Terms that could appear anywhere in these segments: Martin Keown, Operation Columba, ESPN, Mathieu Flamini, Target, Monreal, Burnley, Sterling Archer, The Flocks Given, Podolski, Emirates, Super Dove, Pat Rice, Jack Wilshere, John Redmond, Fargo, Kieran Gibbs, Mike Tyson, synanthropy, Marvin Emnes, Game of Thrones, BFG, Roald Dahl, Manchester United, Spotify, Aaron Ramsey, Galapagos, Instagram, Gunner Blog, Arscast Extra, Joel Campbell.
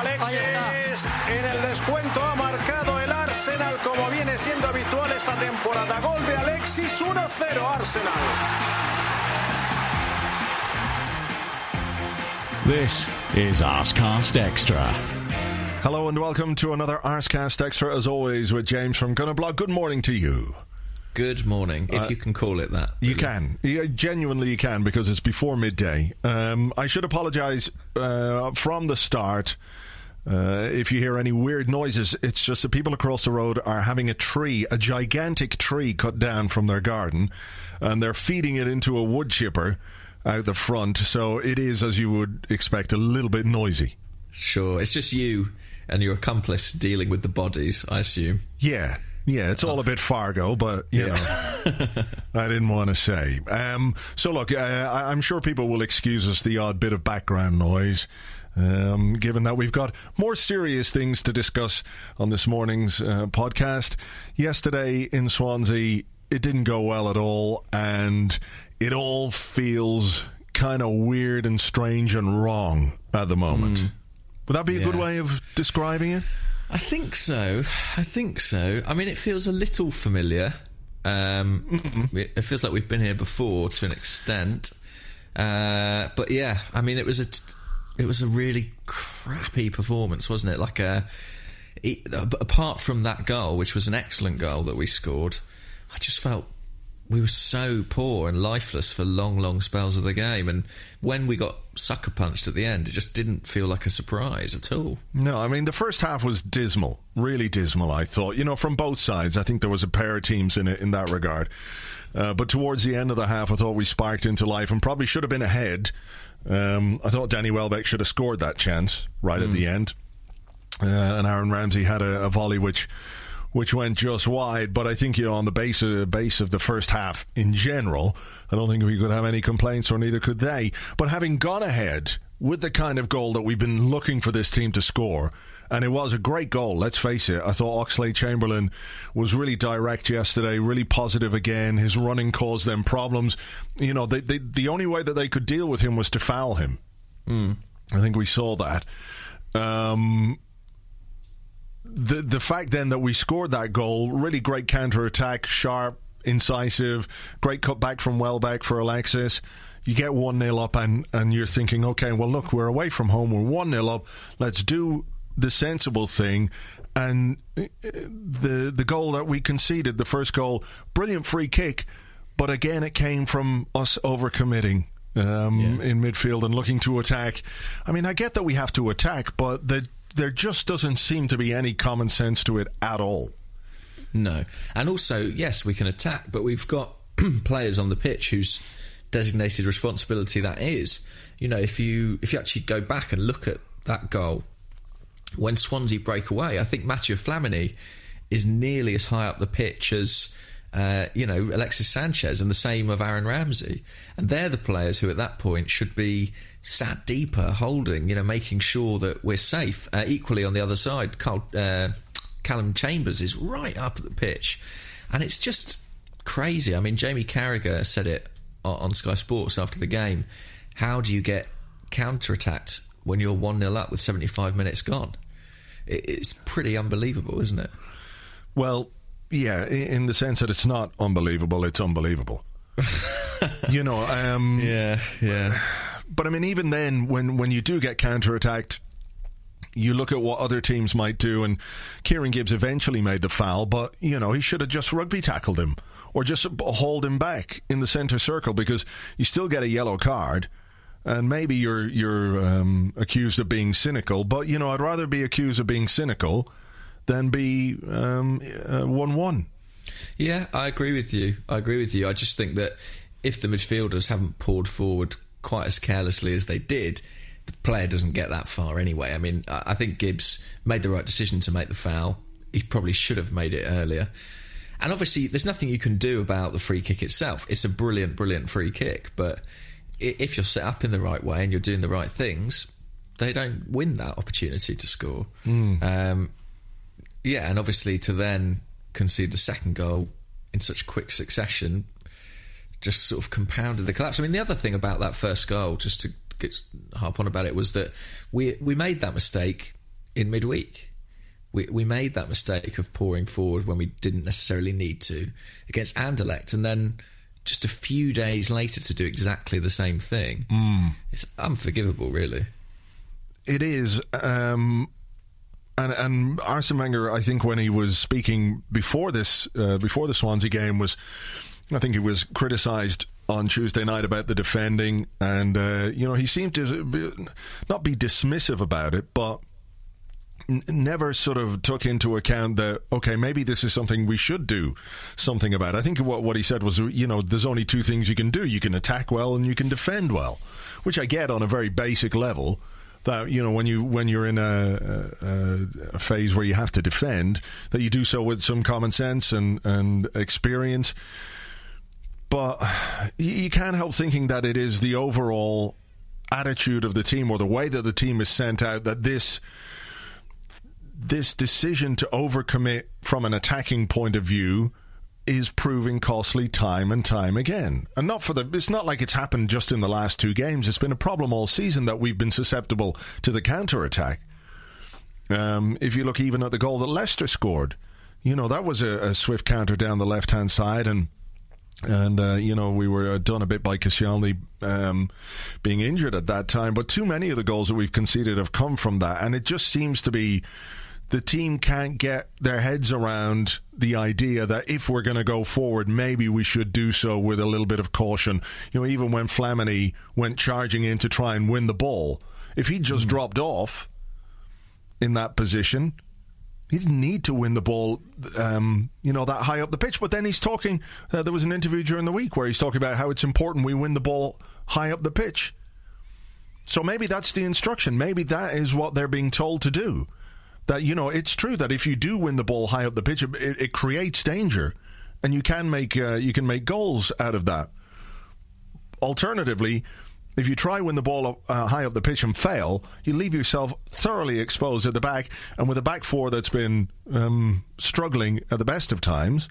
Alexis, en el descuento ha marcado el Arsenal, como viene siendo habitual esta temporada. Gol de Alexis, 1-0 Arsenal. This is Arscast Extra. Hello and welcome to another Arscast Extra, as always, with James from Gunner Blog. Good morning to you. Good morning, if you can call it that. Really. You can. Yeah, genuinely you can, because it's before midday. I should apologise from the start if you hear any weird noises. It's just that people across the road are having a gigantic tree cut down from their garden, and they're feeding it into a wood chipper out the front, so it is, as you would expect, a little bit noisy. Sure, it's just you and your accomplice dealing with the bodies, I assume. Yeah. Yeah, it's all a bit Fargo, but, you know, I didn't want to say. So, look, I'm sure people will excuse us the odd bit of background noise, given that we've got more serious things to discuss on this morning's podcast. Yesterday in Swansea, it didn't go well at all, and it all feels kind of weird and strange and wrong at the moment. Would that be a good way of describing it? I think so. I mean, it feels a little familiar. It feels like we've been here before to an extent. But yeah, I mean, it was a really crappy performance, wasn't it? Like apart from that goal, which was an excellent goal that we scored, I just felt we were so poor and lifeless for long, long spells of the game. And when we got sucker punched at the end, it just didn't feel like a surprise at all. No, I mean, the first half was dismal, really dismal, I thought. You know, from both sides, I think there was a pair of teams in that regard. But towards the end of the half, I thought we sparked into life and probably should have been ahead. I thought Danny Welbeck should have scored that chance right at the end. And Aaron Ramsey had a volley which went just wide, but I think, you know, on the base of the first half in general, I don't think we could have any complaints, or neither could they. But having gone ahead with the kind of goal that we've been looking for this team to score, and it was a great goal, let's face it. I thought Oxlade-Chamberlain was really direct yesterday, really positive again. His running caused them problems. You know, the only way that they could deal with him was to foul him. I think we saw that. The fact then that we scored that goal, really great counter-attack, sharp, incisive, great cutback from Welbeck for Alexis. You get 1-0 up and you're thinking, okay, well, look, we're away from home, we're 1-0 up, let's do the sensible thing. And the goal that we conceded, the first goal, brilliant free kick, but again, it came from us overcommitting. In midfield and looking to attack. I mean, I get that we have to attack, but there just doesn't seem to be any common sense to it at all. No. And also, yes, we can attack, but we've got players on the pitch whose designated responsibility that is. You know, if you actually go back and look at that goal, when Swansea break away, I think Mathieu Flamini is nearly as high up the pitch as, you know, Alexis Sánchez, and the same of Aaron Ramsey. And they're the players who at that point should be sat deeper, holding, you know, making sure that we're safe. Equally on the other side, Callum Chambers is right up at the pitch, and it's just crazy. I mean, Jamie Carragher said it on Sky Sports after the game. How do you get counter-attacked when you're 1-0 up with 75 minutes gone? It's pretty unbelievable, isn't it? Well, yeah, in the sense that it's not unbelievable, it's unbelievable. You know, yeah. But, I mean, even then, when you do get counter-attacked, you look at what other teams might do, and Kieran Gibbs eventually made the foul, but, you know, he should have just rugby tackled him or just hauled him back in the centre circle, because you still get a yellow card, and maybe you're accused of being cynical, but, you know, I'd rather be accused of being cynical than be 1-1. Yeah, I agree with you. I just think that if the midfielders haven't poured forward quite as carelessly as they did, the player doesn't get that far anyway. I mean, I think Gibbs made the right decision to make the foul. He probably should have made it earlier. And obviously, there's nothing you can do about the free kick itself. It's a brilliant, brilliant free kick. But if you're set up in the right way and you're doing the right things, they don't win that opportunity to score. Yeah, and obviously to then concede the second goal in such quick succession just sort of compounded the collapse. I mean, the other thing about that first goal, just to harp on about it, was that we made that mistake in midweek. We made that mistake of pouring forward when we didn't necessarily need to against Anderlecht, and then just a few days later to do exactly the same thing. It's unforgivable, really. It is. And Arsene Wenger, I think when he was speaking before this, before the Swansea game, was, I think he was criticised on Tuesday night about the defending, and he seemed to not be dismissive about it, but never sort of took into account that, okay, maybe this is something we should do something about. I think what he said was, there's only two things you can do. You can attack well and you can defend well, which I get on a very basic level. That, when you're in a phase where you have to defend, that you do so with some common sense and experience. But you can't help thinking that it is the overall attitude of the team or the way that the team is sent out, that this decision to overcommit from an attacking point of view is proving costly time and time again. And it's not like it's happened just in the last two games. It's been a problem all season that we've been susceptible to the counter-attack. If you look even at the goal that Leicester scored, that was a swift counter down the left-hand side, and we were done a bit by Koscielny being injured at that time. But too many of the goals that we've conceded have come from that, and it just seems to be the team can't get their heads around the idea that if we're going to go forward, maybe we should do so with a little bit of caution. Even when Flamini went charging in to try and win the ball, if he just dropped off in that position, he didn't need to win the ball, that high up the pitch. But then he's talking, there was an interview during the week where he's talking about how it's important we win the ball high up the pitch. So maybe that's the instruction. Maybe that is what they're being told to do. That, it's true that if you do win the ball high up the pitch, it creates danger, and you can make you can make goals out of that. Alternatively, if you try win the ball high up the pitch and fail, you leave yourself thoroughly exposed at the back, and with a back four that's been struggling at the best of times,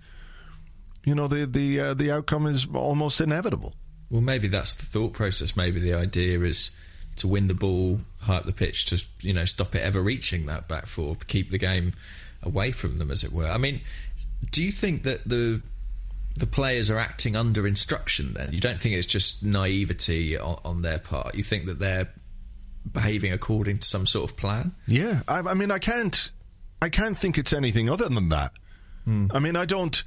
the outcome is almost inevitable. Well, maybe that's the thought process. Maybe the idea is to win the ball high up the pitch to stop it ever reaching that back four, keep the game away from them, as it were. I mean, do you think that the players are acting under instruction then? You don't think it's just naivety on their part? You think that they're behaving according to some sort of plan? Yeah, I mean, I can't think it's anything other than that. I mean, I don't...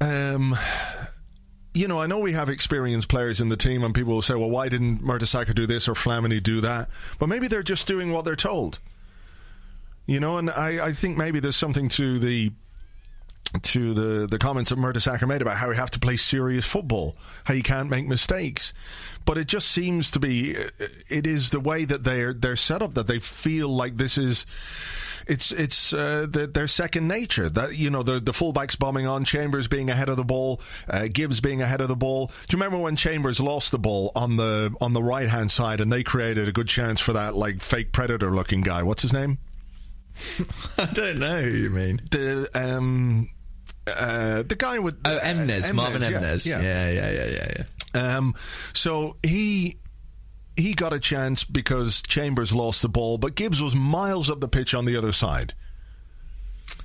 I know we have experienced players in the team, and people will say, well, why didn't Mertesacker do this or Flamini do that? But maybe they're just doing what they're told. And I think maybe there's something to the comments that Mertesacker made about how you have to play serious football, how you can't make mistakes. But it just seems to be, it is the way that they're set up, that they feel like this is, it's their second nature. That the fullbacks bombing on, Chambers being ahead of the ball, Gibbs being ahead of the ball. Do you remember when Chambers lost the ball on the right hand side, and they created a good chance for that like fake predator looking guy? What's his name? I don't know who you mean. The guy with... Emnes, Marvin Emnes. Yeah. So he got a chance because Chambers lost the ball, but Gibbs was miles up the pitch on the other side.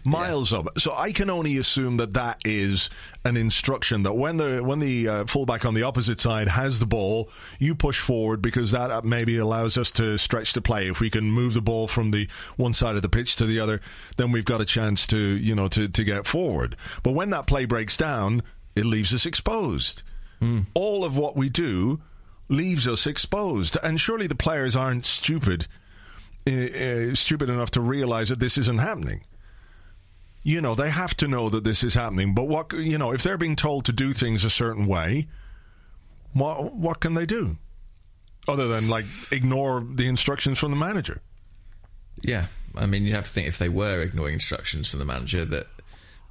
Miles up. So I can only assume that is an instruction, that when the fullback on the opposite side has the ball, you push forward, because that maybe allows us to stretch the play. If we can move the ball from the one side of the pitch to the other, then we've got a chance to get forward. But when that play breaks down, it leaves us exposed. All of what we do leaves us exposed. And surely the players aren't stupid enough to realise that this isn't happening. They have to know that this is happening. But what, if they're being told to do things a certain way, what can they do? other than like ignore the instructions from the manager. Yeah, I mean, you have to think if they were ignoring instructions from the manager that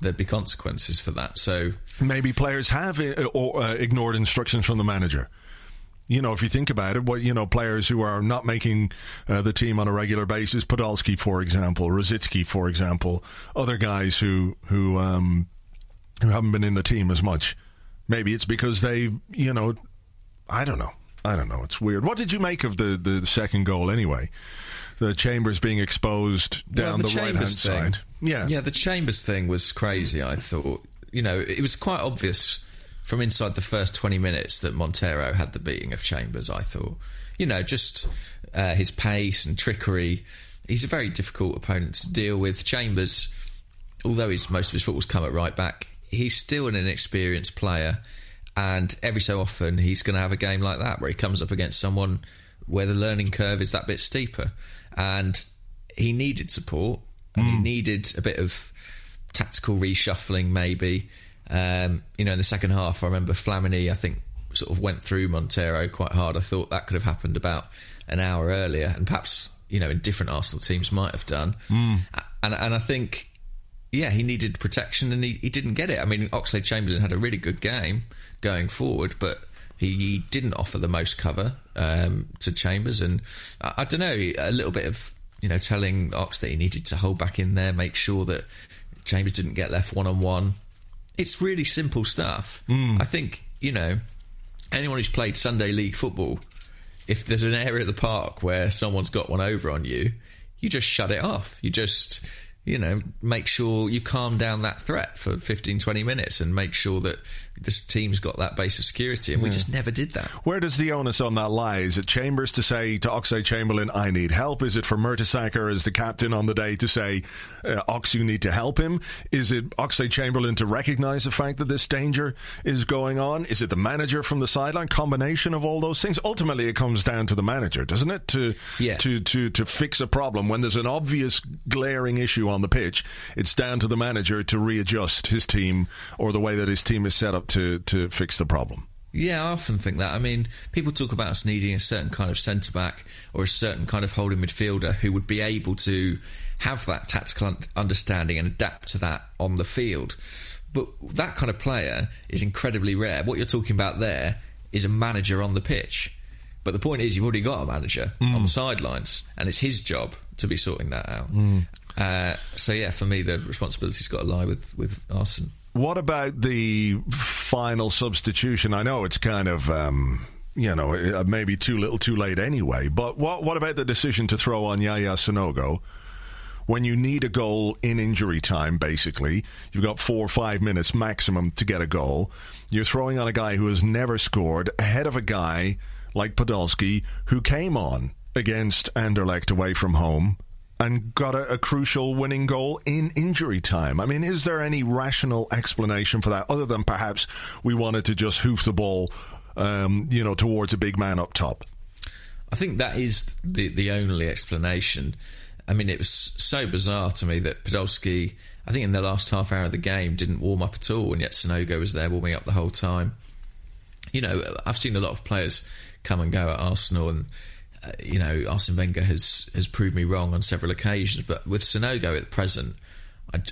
there'd be consequences for that. So maybe players have ignored instructions from the manager. You know, if you think about it, players who are not making the team on a regular basis, Podolski, for example, Rosicki, for example, other guys who haven't been in the team as much. Maybe it's because they, I don't know. It's weird. What did you make of the second goal anyway? The Chambers being exposed down the right-hand side. Yeah, the Chambers thing was crazy, I thought. You know, it was quite obvious from inside the first 20 minutes that Montero had the beating of Chambers, I thought. You know, just his pace and trickery. He's a very difficult opponent to deal with. Chambers, although most of his football's come at right back, he's still an inexperienced player, and every so often he's going to have a game like that where he comes up against someone where the learning curve is that bit steeper. And he needed support, and he needed a bit of tactical reshuffling maybe. In the second half, I remember Flamini, I think, sort of went through Montero quite hard. I thought that could have happened about an hour earlier, and perhaps, in different Arsenal teams might have done. And I think, he needed protection, and he didn't get it. I mean, Oxlade-Chamberlain had a really good game going forward, but he didn't offer the most cover to Chambers. And I don't know, a little bit of, telling Ox that he needed to hold back in there, make sure that Chambers didn't get left one-on-one. It's really simple stuff. I think, anyone who's played Sunday league football, if there's an area of the park where someone's got one over on you, you just shut it off. You just, make sure you calm down that threat for 15, 20 minutes and make sure that this team's got that base of security. And we just never did that. Where does the onus on that lie? Is it Chambers to say to Oxlade-Chamberlain, I need help? Is it for Mertesacker as the captain on the day to say, Ox, you need to help him? Is it Oxlade-Chamberlain to recognise the fact that this danger is going on? Is it the manager from the sideline? Combination of all those things. Ultimately, it comes down to the manager, doesn't it? To fix a problem when there's an obvious glaring issue on the pitch. It's down to the manager to readjust his team or the way that his team is set up to fix the problem. Yeah, I often think that. I mean, people talk about us needing a certain kind of centre-back or a certain kind of holding midfielder who would be able to have that tactical understanding and adapt to that on the field. But that kind of player is incredibly rare. What you're talking about there is a manager on the pitch. But the point is you've already got a manager on the sidelines, and it's his job to be sorting that out. For me, the responsibility's got to lie with Arsene. What about the final substitution? I know it's kind of, maybe too little too late anyway, but what about the decision to throw on Yaya Sanogo when you need a goal in injury time, basically? You've got 4 or 5 minutes maximum to get a goal. You're throwing on a guy who has never scored ahead of a guy like Podolski who came on against Anderlecht away from home and got a crucial winning goal in injury time. I mean, is there any rational explanation for that other than perhaps we wanted to just hoof the ball, towards a big man up top? I think that is the only explanation. I mean, it was so bizarre to me that Podolski, I think in the last half hour of the game, didn't warm up at all, and yet Sanogo was there warming up the whole time. I've seen a lot of players come and go at Arsenal, and Arsene Wenger has proved me wrong on several occasions, but with Sanogo at present,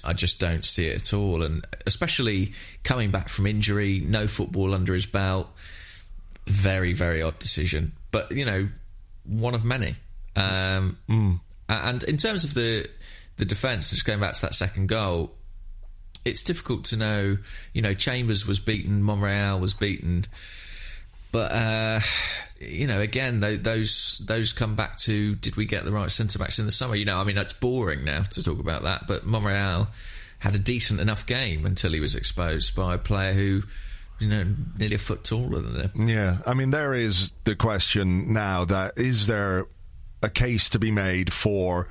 I just don't see it at all. And especially coming back from injury, no football under his belt, very, very odd decision. But, one of many. And in terms of the defence, just going back to that second goal, it's difficult to know. Chambers was beaten, Monreal was beaten, but... again, those come back to, did we get the right centre-backs in the summer? It's boring now to talk about that, but Monreal had a decent enough game until he was exposed by a player who, nearly a foot taller than him. Yeah, I mean, there is the question now that is there a case to be made for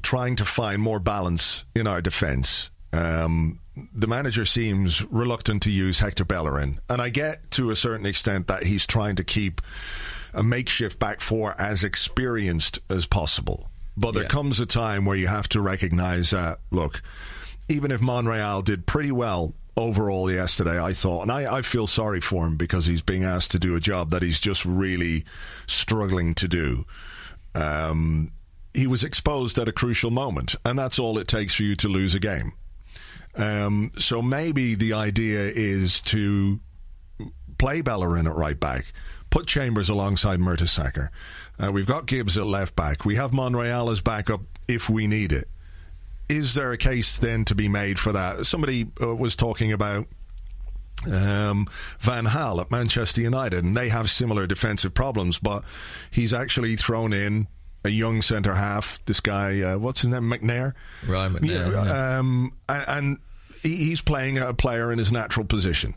trying to find more balance in our defence? The manager seems reluctant to use Hector Bellerin. And I get to a certain extent that he's trying to keep a makeshift back four as experienced as possible. But there comes a time where you have to recognise that, look, even if Monreal did pretty well overall yesterday, I thought. And I feel sorry for him because he's being asked to do a job that he's just really struggling to do. He was exposed at a crucial moment, and that's all it takes for you to lose a game. So maybe the idea is to play Bellerin at right back, put Chambers alongside Mertesacker. We've got Gibbs at left back. We have Monreal as backup if we need it. Is there a case then to be made for that? Somebody was talking about Van Gaal at Manchester United, and they have similar defensive problems, but he's actually thrown in a young centre-half, this guy, what's his name, McNair? Ryan McNair. Yeah. And he's playing a player in his natural position.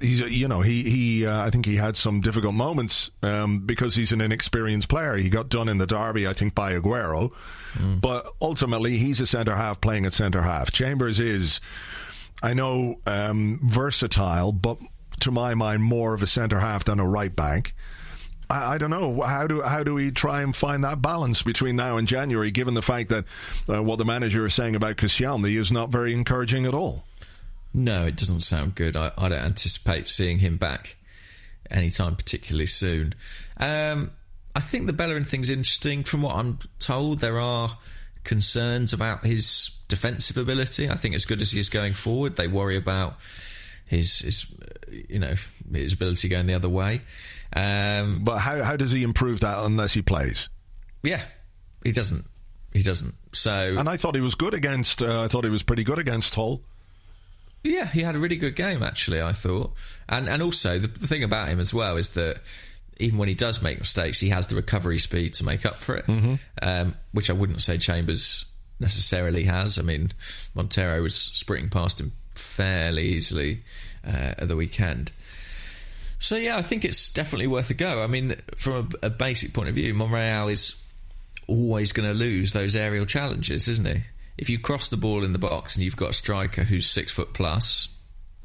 He's, you know, I think he had some difficult moments because he's an inexperienced player. He got done in the derby, I think, by Aguero. Mm. But ultimately, he's a centre-half playing at centre-half. Chambers is, I know, versatile, but to my mind, more of a centre-half than a right-back. I don't know. How do we try and find that balance between now and January, given the fact that what the manager is saying about Koscielny is not very encouraging at all? No, it doesn't sound good. I don't anticipate seeing him back anytime particularly soon. I think the Bellerin thing's interesting. From what I'm told, there are concerns about his defensive ability. I think as good as he is going forward, they worry about his ability going the other way. But how does he improve that unless he plays? Yeah, he doesn't. He doesn't. So, and I thought he was good against. I thought he was pretty good against Hull. Yeah, he had a really good game, actually, I thought. And also, the thing about him as well is that even when he does make mistakes, he has the recovery speed to make up for it, mm-hmm. Which I wouldn't say Chambers necessarily has. I mean, Montero was sprinting past him fairly easily at the weekend. So, yeah, I think it's definitely worth a go. I mean, from a basic point of view, Monreal is always going to lose those aerial challenges, isn't he? If you cross the ball in the box and you've got a striker who's 6 foot plus,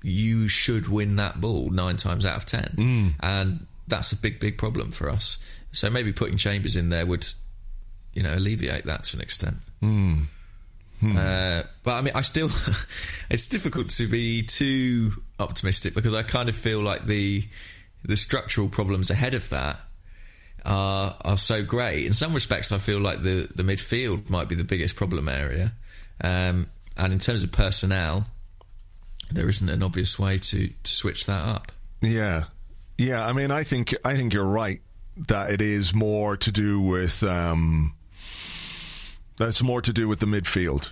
you should win that ball 9 times out of 10. Mm. And that's a big, big problem for us. So maybe putting Chambers in there would, you know, alleviate that to an extent. Mm. Hmm. But I mean, I still, it's difficult to be too optimistic because I kind of feel like the structural problems ahead of that are so great. In some respects, I feel like the midfield might be the biggest problem area. And in terms of personnel, there isn't an obvious way to switch that up. Yeah. Yeah, I mean, I think you're right that it is more to do with... that's more to do with the midfield.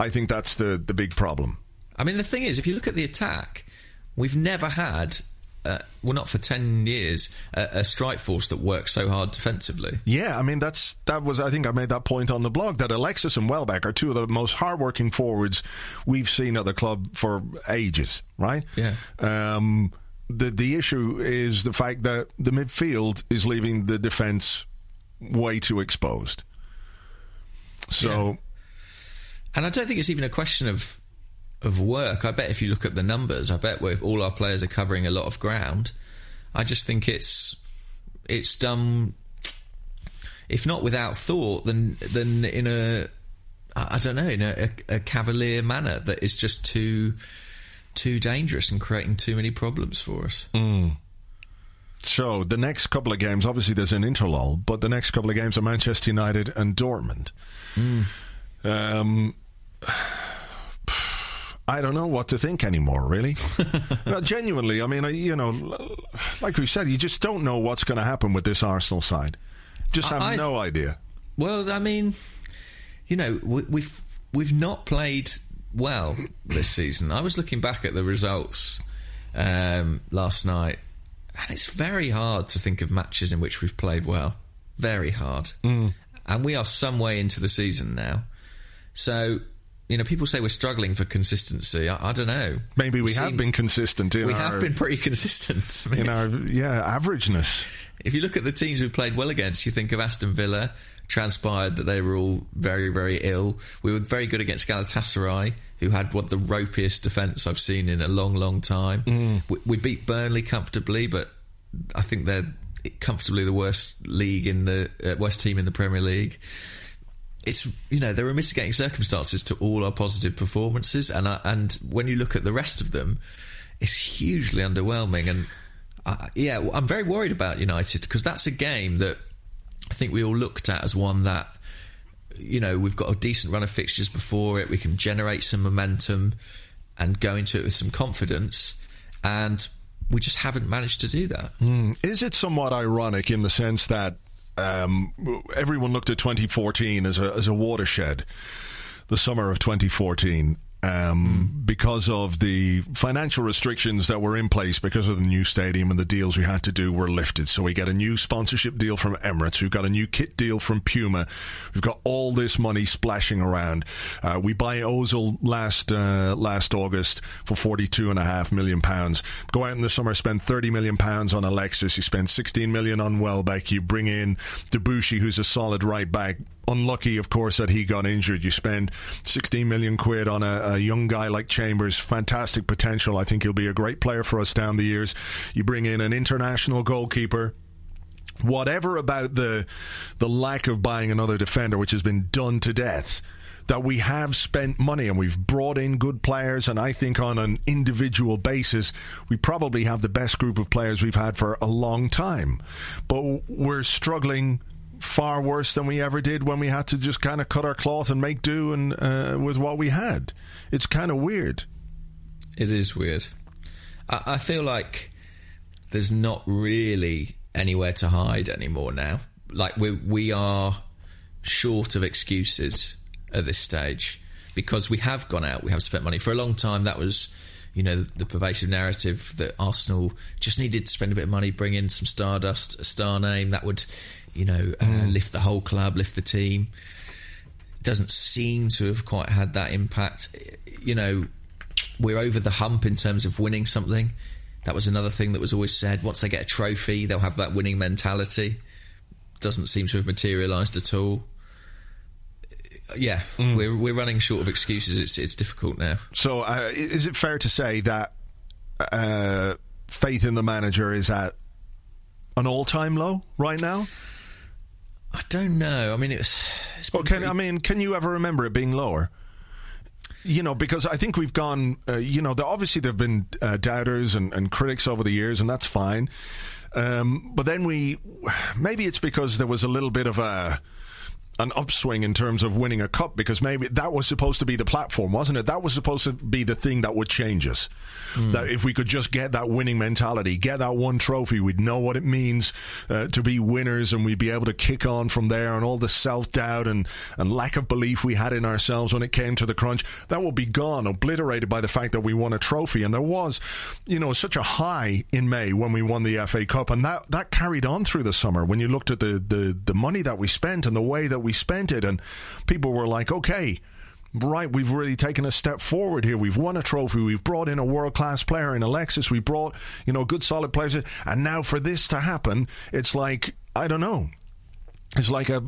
I think that's the big problem. I mean, the thing is, if you look at the attack, we've never had... well, not for 10 years, a strike force that works so hard defensively. Yeah, I mean, that was. I think I made that point on the blog, that Alexis and Welbeck are two of the most hard-working forwards we've seen at the club for ages, right? Yeah. The issue is the fact that the midfield is leaving the defence way too exposed. So, yeah. And I don't think it's even a question of work. I bet if you look at the numbers, I bet all our players are covering a lot of ground. I just think it's done, if not without thought, then in a, I don't know, in a cavalier manner that is just too dangerous and creating too many problems for us. Mm. So the next couple of games, obviously there's an interlull, but the next couple of games are Manchester United and Dortmund. Mm. I don't know what to think anymore, really. No, genuinely, I mean, you know, like we said, you just don't know what's going to happen with this Arsenal side. Just have no idea. Well, I mean, you know, we've not played well this season. I was looking back at the results last night, and it's very hard to think of matches in which we've played well. Very hard. Mm. And we are some way into the season now. So... You know, people say we're struggling for consistency. I don't know. Maybe we have been consistent. We have been pretty consistent. I mean, in our, averageness. If you look at the teams we've played well against, you think of Aston Villa, transpired that they were all very, very ill. We were very good against Galatasaray, who had the ropiest defence I've seen in a long, long time. Mm. We beat Burnley comfortably, but I think they're comfortably the worst team in the Premier League. it's, you know, there are mitigating circumstances to all our positive performances, and when you look at the rest of them, it's hugely underwhelming. And I'm very worried about United, because that's a game that I think we all looked at as one that, you know, we've got a decent run of fixtures before it, we can generate some momentum and go into it with some confidence, and we just haven't managed to do that. Is it somewhat ironic in the sense that everyone looked at 2014 as a watershed, the summer of 2014, because of the financial restrictions that were in place because of the new stadium, and the deals we had to do were lifted. So we get a new sponsorship deal from Emirates. We've got a new kit deal from Puma. We've got all this money splashing around. We buy Ozil last August for £42.5 million. Go out in the summer, spend £30 million on Alexis. You spend £16 million on Welbeck. You bring in Debuchy, who's a solid right back. Unlucky, of course, that he got injured. You spend £16 million on a young guy like Chambers. Fantastic potential. I think he'll be a great player for us down the years. You bring in an international goalkeeper. Whatever about the lack of buying another defender, which has been done to death, that we have spent money and we've brought in good players, and I think on an individual basis we probably have the best group of players we've had for a long time. But we're struggling far worse than we ever did when we had to just kind of cut our cloth and make do and with what we had. It's kind of weird. It is weird. I feel like there's not really anywhere to hide anymore now. Like we are short of excuses at this stage, because we have gone out, we have spent money. For a long time that was, you know, the pervasive narrative that Arsenal just needed to spend a bit of money, bring in some stardust, a star name that would, you know, lift the whole club, lift the team. Doesn't seem to have quite had that impact. You know, we're over the hump in terms of winning something. That was another thing that was always said. Once they get a trophy, they'll have that winning mentality. Doesn't seem to have materialised at all. Yeah, we're running short of excuses. It's difficult now. So is it fair to say that faith in the manager is at an all-time low right now? I don't know. I mean, can you ever remember it being lower? You know, because I think we've gone. You know, obviously there have been doubters and critics over the years, and that's fine. But then maybe it's because there was a little bit of an upswing in terms of winning a cup, because maybe that was supposed to be the platform, wasn't it? That was supposed to be the thing that would change us. That if we could just get that winning mentality, get that one trophy, we'd know what it means to be winners, and we'd be able to kick on from there, and all the self-doubt and lack of belief we had in ourselves when it came to the crunch, that will be gone, obliterated by the fact that we won a trophy. And there was, you know, such a high in May when we won the FA Cup, and that carried on through the summer when you looked at the money that we spent and the way that we spent it, and people were like, okay, right, we've really taken a step forward here, we've won a trophy, we've brought in a world-class player in Alexis, we brought, you know, good solid players in. And now for this to happen, it's like, I don't know, it's like a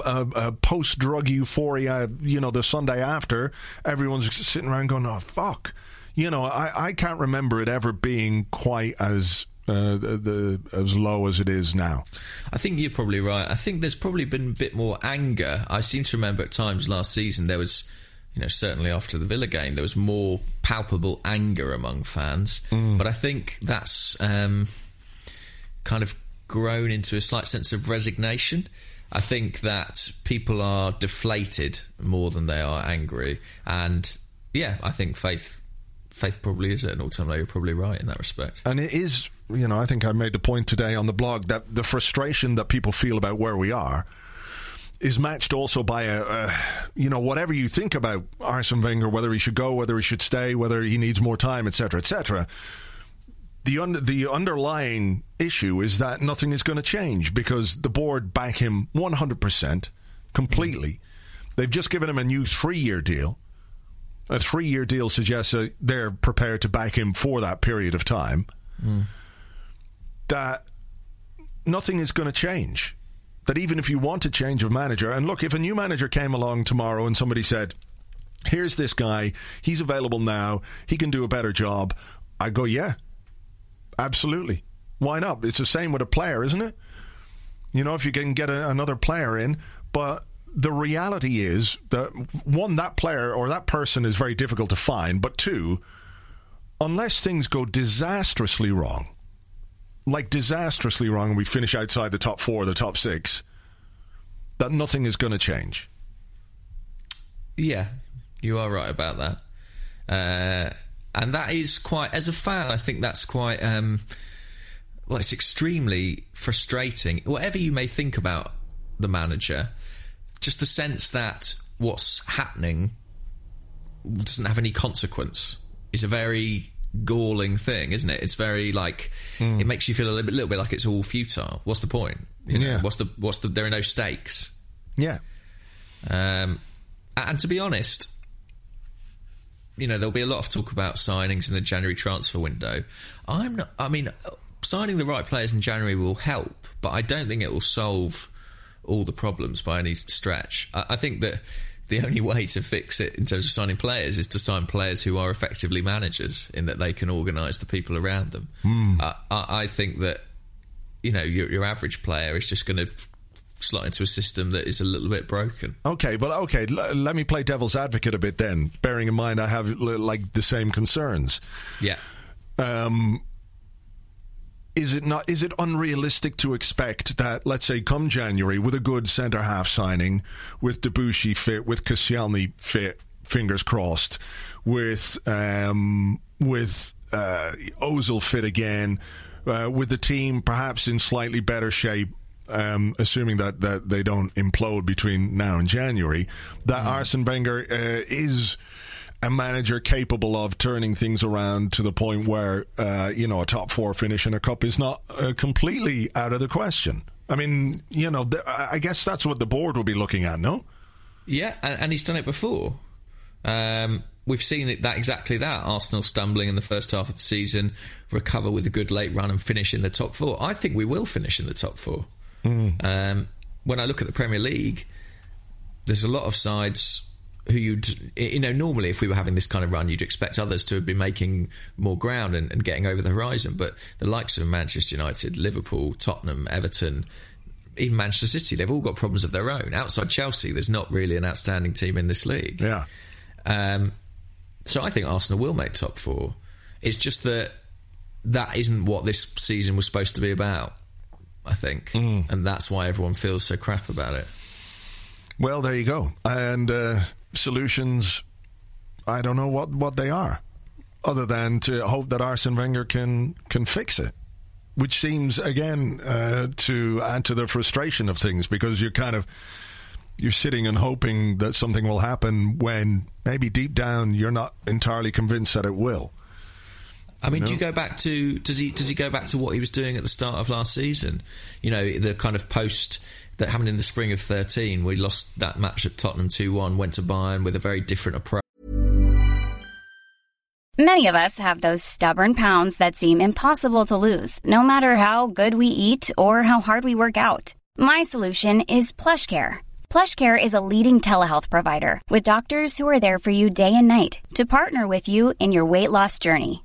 post-drug euphoria, you know, the Sunday after, everyone's sitting around going, oh fuck, you know, I can't remember it ever being quite as low as it is now. I think you're probably right. I think there's probably been a bit more anger. I seem to remember at times last season there was, you know, certainly after the Villa game, there was more palpable anger among fans. But I think that's kind of grown into a slight sense of resignation. I think that people are deflated more than they are angry, and yeah, I think faith probably is at an all-time low. You're probably right in that respect. And it is, you know, I think I made the point today on the blog that the frustration that people feel about where we are is matched also by you know, whatever you think about Arsene Wenger, whether he should go, whether he should stay, whether he needs more time, etc., etc., the underlying issue is that nothing is going to change, because the board back him 100% completely. They've just given him a new 3-year deal. A 3-year deal suggests that they're prepared to back him for that period of time. That nothing is going to change. That even if you want to change of manager, and look, if a new manager came along tomorrow and somebody said, here's this guy, he's available now, he can do a better job, I go, yeah, absolutely. Why not? It's the same with a player, isn't it? You know, if you can get another player in, but the reality is that, one, that player or that person is very difficult to find, but two, unless things go disastrously wrong, like disastrously wrong, and we finish outside the top four or the top six, that nothing is going to change. Yeah, you are right about that. And that is quite, as a fan, I think that's quite, well, it's extremely frustrating. Whatever you may think about the manager, just the sense that what's happening doesn't have any consequence is a very galling thing, isn't it? It's very like, it makes you feel a little bit like it's all futile. What's the point? You know, yeah. What's the, there are no stakes. Yeah. And to be honest, you know, there'll be a lot of talk about signings in the January transfer window. I mean, signing the right players in January will help, but I don't think it will solve all the problems by any stretch. I think that the only way to fix it in terms of signing players is to sign players who are effectively managers in that they can organise the people around them. I think that, you know, your average player is just going to slot into a system that is a little bit broken. Okay, let me play devil's advocate a bit then, bearing in mind I have like the same concerns. Yeah. Is it unrealistic to expect that, let's say, come January, with a good centre-half signing, with Debuchy fit, with Koscielny fit, fingers crossed, with Ozil fit again, with the team perhaps in slightly better shape, assuming that they don't implode between now and January, that Arsene Wenger is a manager capable of turning things around to the point where, a top four finish in a cup is not completely out of the question. I mean, you know, I guess that's what the board will be looking at, no? Yeah, and he's done it before. We've seen exactly that. Arsenal stumbling in the first half of the season, recover with a good late run and finish in the top four. I think we will finish in the top four. When I look at the Premier League, there's a lot of sides who normally if we were having this kind of run, you'd expect others to have been making more ground and getting over the horizon. But the likes of Manchester United, Liverpool, Tottenham, Everton, even Manchester City, they've all got problems of their own. Outside Chelsea, there's not really an outstanding team in this league. Yeah. So I think Arsenal will make top four. It's just that isn't what this season was supposed to be about, I think. And that's why everyone feels so crap about it. Well, there you go. And solutions, I don't know what they are, other than to hope that Arsene Wenger can fix it, which seems, again, to add to the frustration of things, because you're sitting and hoping that something will happen when maybe deep down you're not entirely convinced that it will. I mean, does he go back to what he was doing at the start of last season? You know, the kind of post that happened in the spring of 2013, we lost that match at Tottenham 2-1, went to Bayern with a very different approach. Many of us have those stubborn pounds that seem impossible to lose, no matter how good we eat or how hard we work out. My solution is PlushCare. PlushCare is a leading telehealth provider with doctors who are there for you day and night to partner with you in your weight loss journey.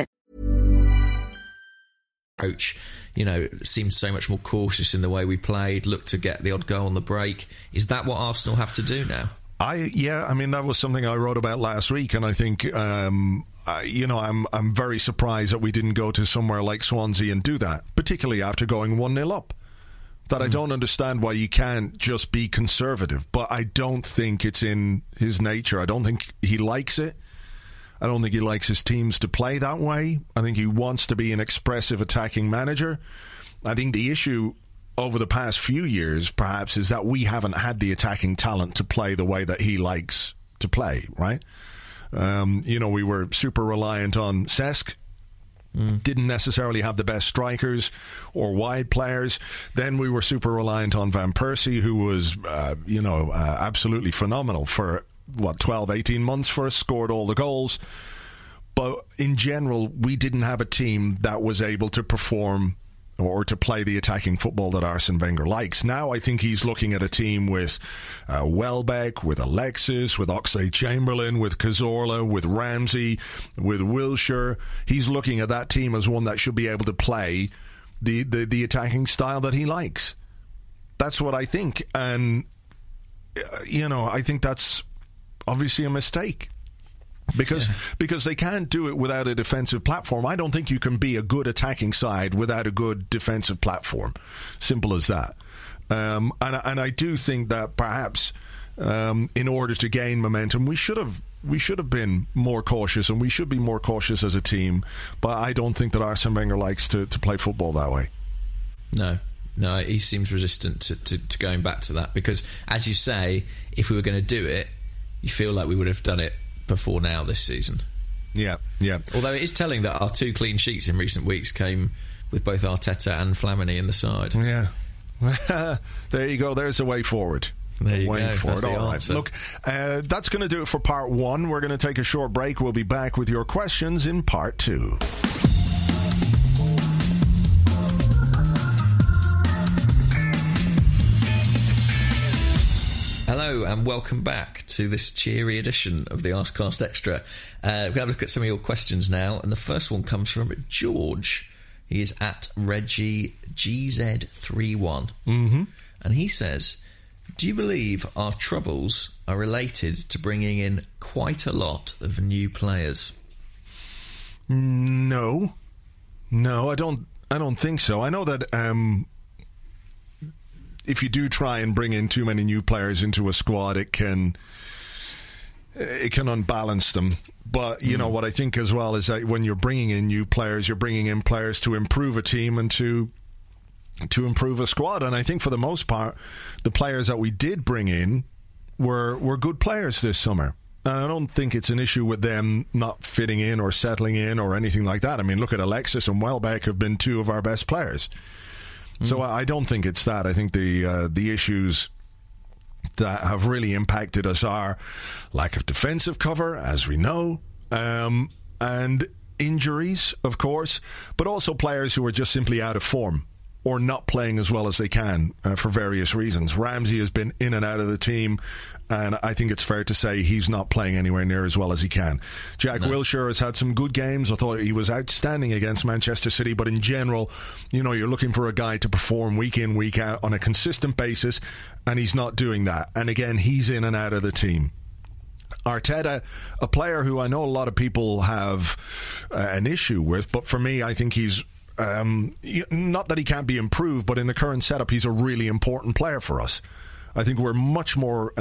Coach, you know, seemed so much more cautious in the way we played, looked to get the odd goal on the break. Is that what Arsenal have to do now? That was something I wrote about last week, and I think, I'm very surprised that we didn't go to somewhere like Swansea and do that, particularly after going 1-0 up. That I don't understand why you can't just be conservative, but I don't think it's in his nature. I don't think he likes it. I don't think he likes his teams to play that way. I think he wants to be an expressive attacking manager. I think the issue over the past few years, perhaps, is that we haven't had the attacking talent to play the way that he likes to play, right? We were super reliant on Cesc. Didn't necessarily have the best strikers or wide players. Then we were super reliant on Van Persie, who was, absolutely phenomenal for, 12, 18 months for us, scored all the goals. But in general, we didn't have a team that was able to perform or to play the attacking football that Arsene Wenger likes. Now I think he's looking at a team with Welbeck, with Alexis, with Oxlade-Chamberlain, with Cazorla, with Ramsey, with Wilshere. He's looking at that team as one that should be able to play the attacking style that he likes. That's what I think. And, I think that's obviously a mistake. Because they can't do it without a defensive platform. I don't think you can be a good attacking side without a good defensive platform. Simple as that. And I do think that perhaps in order to gain momentum, we should have been more cautious, and we should be more cautious as a team. But I don't think that Arsene Wenger likes to play football that way. No, he seems resistant to going back to that, because, as you say, if we were going to do it, you feel like we would have done it before now this season. Yeah. Although it is telling that our two clean sheets in recent weeks came with both Arteta and Flamini in the side. Yeah. There you go. There's the way forward. There you go. That's the answer. Right. Look, that's going to do it for part one. We're going to take a short break. We'll be back with your questions in part two. Hello and welcome back to this cheery edition of the Arscast Extra. We're going to have a look at some of your questions now, and the first one comes from George. He is at Reggie GZ31. Mm-hmm. And he says, do you believe our troubles are related to bringing in quite a lot of new players? No, I don't think so. I know that... if you do try and bring in too many new players into a squad, it can unbalance them. But, you know, what I think as well is that when you're bringing in new players, you're bringing in players to improve a team and to improve a squad. And I think for the most part, the players that we did bring in were good players this summer. And I don't think it's an issue with them not fitting in or settling in or anything like that. I mean, look at Alexis and Welbeck have been two of our best players. So I don't think it's that. I think the issues that have really impacted us are lack of defensive cover, as we know, and injuries, of course, but also players who are just simply out of form or not playing as well as they can for various reasons. Ramsey has been in and out of the team, and I think it's fair to say he's not playing anywhere near as well as he can. Jack Wilshere has had some good games. I thought he was outstanding against Manchester City, but in general, you're looking for a guy to perform week in, week out on a consistent basis, and he's not doing that. And again, he's in and out of the team. Arteta, a player who I know a lot of people have an issue with, but for me, I think he's not that he can't be improved, but in the current setup, he's a really important player for us. I think we're much more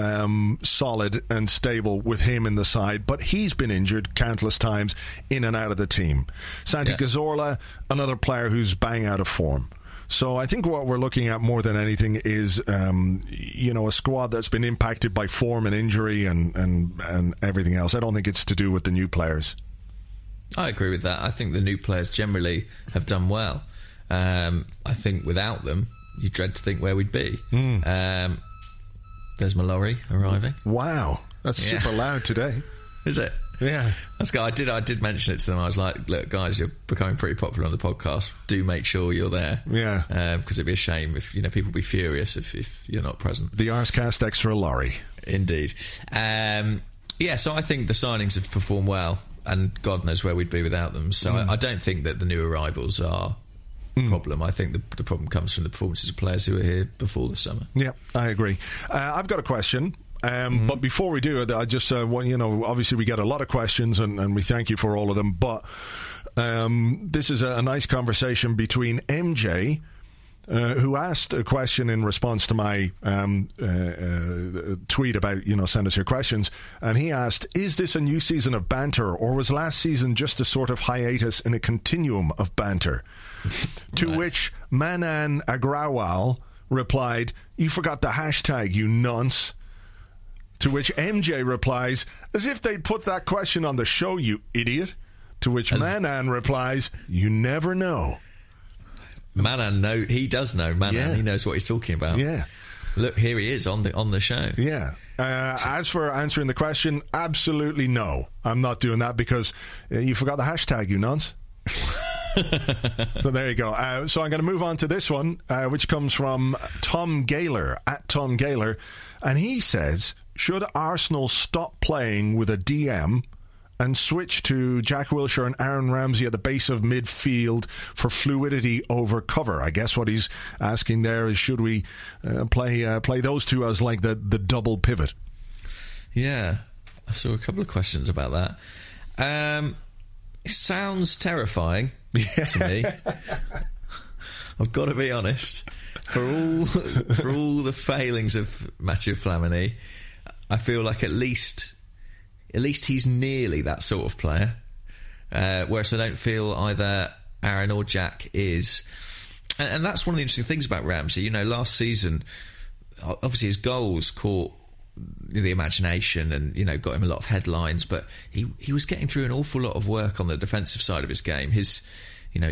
solid and stable with him in the side, but he's been injured countless times in and out of the team. Santi Cazorla, another player who's bang out of form. So I think what we're looking at more than anything is, a squad that's been impacted by form and injury and everything else. I don't think it's to do with the new players. I agree with that. I think the new players generally have done well. I think without them, you dread to think where we'd be. There's my lorry arriving. Wow, that's super loud today. Is it? Yeah. That's good. I did mention it to them. I was like, look, guys, you're becoming pretty popular on the podcast. Do make sure you're there. Yeah. Because it'd be a shame if, people would be furious if you're not present. The Arscast Extra lorry. Indeed. So I think the signings have performed well. And God knows where we'd be without them. So I don't think that the new arrivals are a problem. I think the problem comes from the performances of players who were here before the summer. Yeah, I agree. I've got a question. But before we do, I just want, obviously we get a lot of questions and we thank you for all of them. But this is a nice conversation between MJ, who asked a question in response to my tweet about, send us your questions. And he asked, is this a new season of banter, or was last season just a sort of hiatus in a continuum of banter? To which Manan Agrawal replied, "You forgot the hashtag, you nonce." To which MJ replies, "As if they'd put that question on the show, you idiot." To which Manan replies, "You never know." Manan, no, he does know. Manan, yeah. He knows what he's talking about. Yeah. Look, here he is on the show. Yeah. As for answering the question, absolutely no. I'm not doing that because you forgot the hashtag, you nonce. So there you go. So I'm going to move on to this one, which comes from Tom Gaylor, at Tom Gaylor. And he says, should Arsenal stop playing with a DM and switch to Jack Wilshere and Aaron Ramsey at the base of midfield for fluidity over cover? I guess what he's asking there is, should we play those two as like the double pivot? Yeah, I saw a couple of questions about that. It sounds terrifying to me. I've got to be honest. For all the failings of Mathieu Flamini, I feel like at least he's nearly that sort of player. Whereas I don't feel either Aaron or Jack is. And that's one of the interesting things about Ramsey. You know, last season, obviously his goals caught the imagination and, you know, got him a lot of headlines, but he was getting through an awful lot of work on the defensive side of his game. His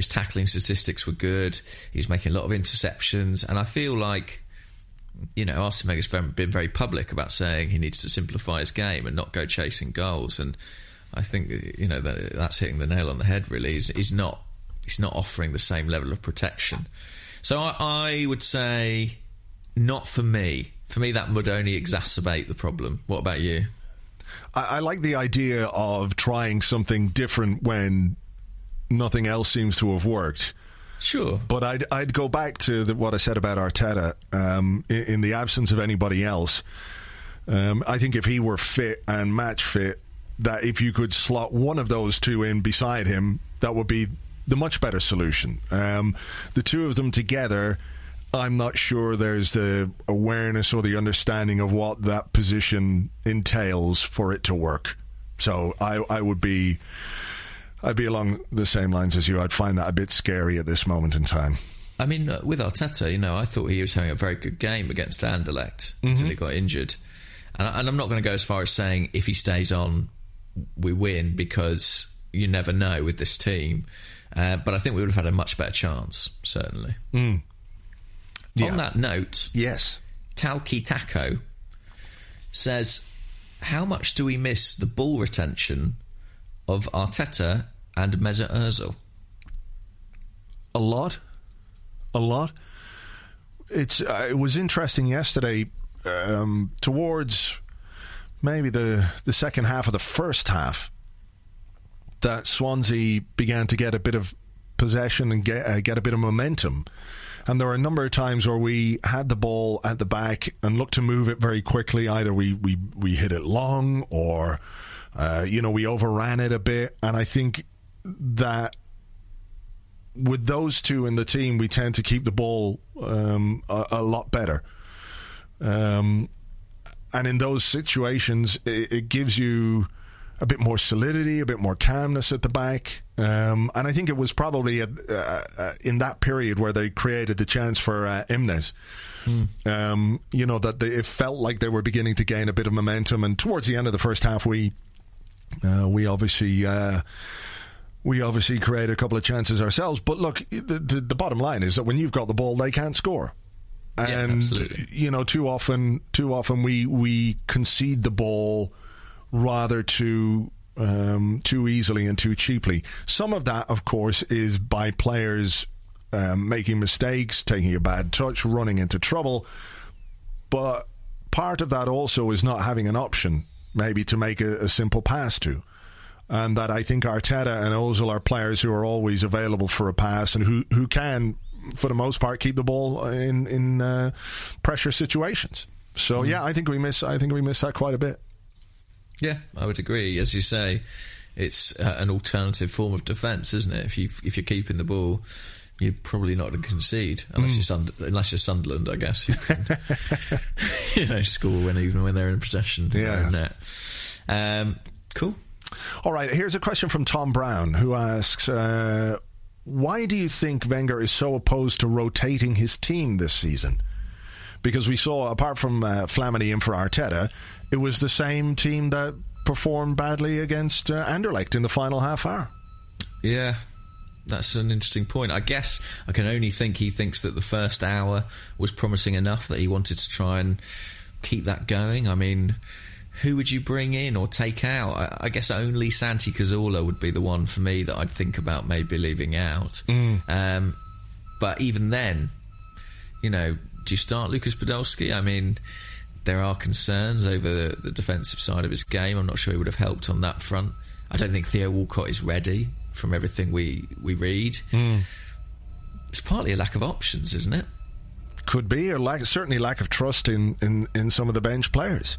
tackling statistics were good. He was making a lot of interceptions. And I feel like, you know, Arsene Wenger's been very public about saying he needs to simplify his game and not go chasing goals. And I think, you know, that's hitting the nail on the head, really. He's not offering the same level of protection. So I would say not for me. For me, that would only exacerbate the problem. What about you? I like the idea of trying something different when nothing else seems to have worked. Sure. But I'd go back to what I said about Arteta. In the absence of anybody else, I think if he were fit and match fit, that if you could slot one of those two in beside him, that would be the much better solution. The two of them together, I'm not sure there's the awareness or the understanding of what that position entails for it to work. So I'd be along the same lines as you. I'd find that a bit scary at this moment in time. I mean, with Arteta, you know, I thought he was having a very good game against Anderlecht until he got injured. And I'm not going to go as far as saying if he stays on, we win, because you never know with this team. But I think we would have had a much better chance, certainly. Mm. Yeah. On that note, yes. Talki Taco says, how much do we miss the ball retention of Arteta and Mesut Özil? A lot. It was interesting yesterday, towards maybe the second half of the first half, that Swansea began to get a bit of possession and get a bit of momentum. And there were a number of times where we had the ball at the back and looked to move it very quickly. Either we hit it long or, we overran it a bit. And I think that with those two in the team, we tend to keep the ball a lot better. And in those situations, it gives you a bit more solidity, a bit more calmness at the back. And I think it was probably in that period where they created the chance for Emnes. It felt like they were beginning to gain a bit of momentum. And towards the end of the first half, we obviously created a couple of chances ourselves. But look, the bottom line is that when you've got the ball, they can't score. And, absolutely. You know, too often we concede the ball rather too easily and too cheaply. Some of that, of course, is by players making mistakes, taking a bad touch, running into trouble. But part of that also is not having an option, maybe, to make a simple pass to. And that I think Arteta and Ozil are players who are always available for a pass and who can, for the most part, keep the ball in pressure situations. So, yeah, I think we miss that quite a bit. Yeah, I would agree. As you say, it's an alternative form of defence, isn't it? If you're keeping the ball, you're probably not going to concede, unless you're Sunderland, I guess, who can score even when they're in possession. Yeah. Cool. All right, here's a question from Tom Brown, who asks, why do you think Wenger is so opposed to rotating his team this season? because we saw, apart from Flamini in for Arteta, it was the same team that performed badly against Anderlecht in the final half hour. Yeah, that's an interesting point. I guess I can only think he thinks that the first hour was promising enough that he wanted to try and keep that going. I mean, who would you bring in or take out? I guess only Santi Cazorla would be the one for me that I'd think about maybe leaving out. But even then, you know, do you start Lucas Podolski? I mean, there are concerns over the defensive side of his game. I'm not sure he would have helped on that front. I don't think Theo Walcott is ready from everything we read. It's partly a lack of options, isn't it? Could be, or certainly lack of trust in some of the bench players.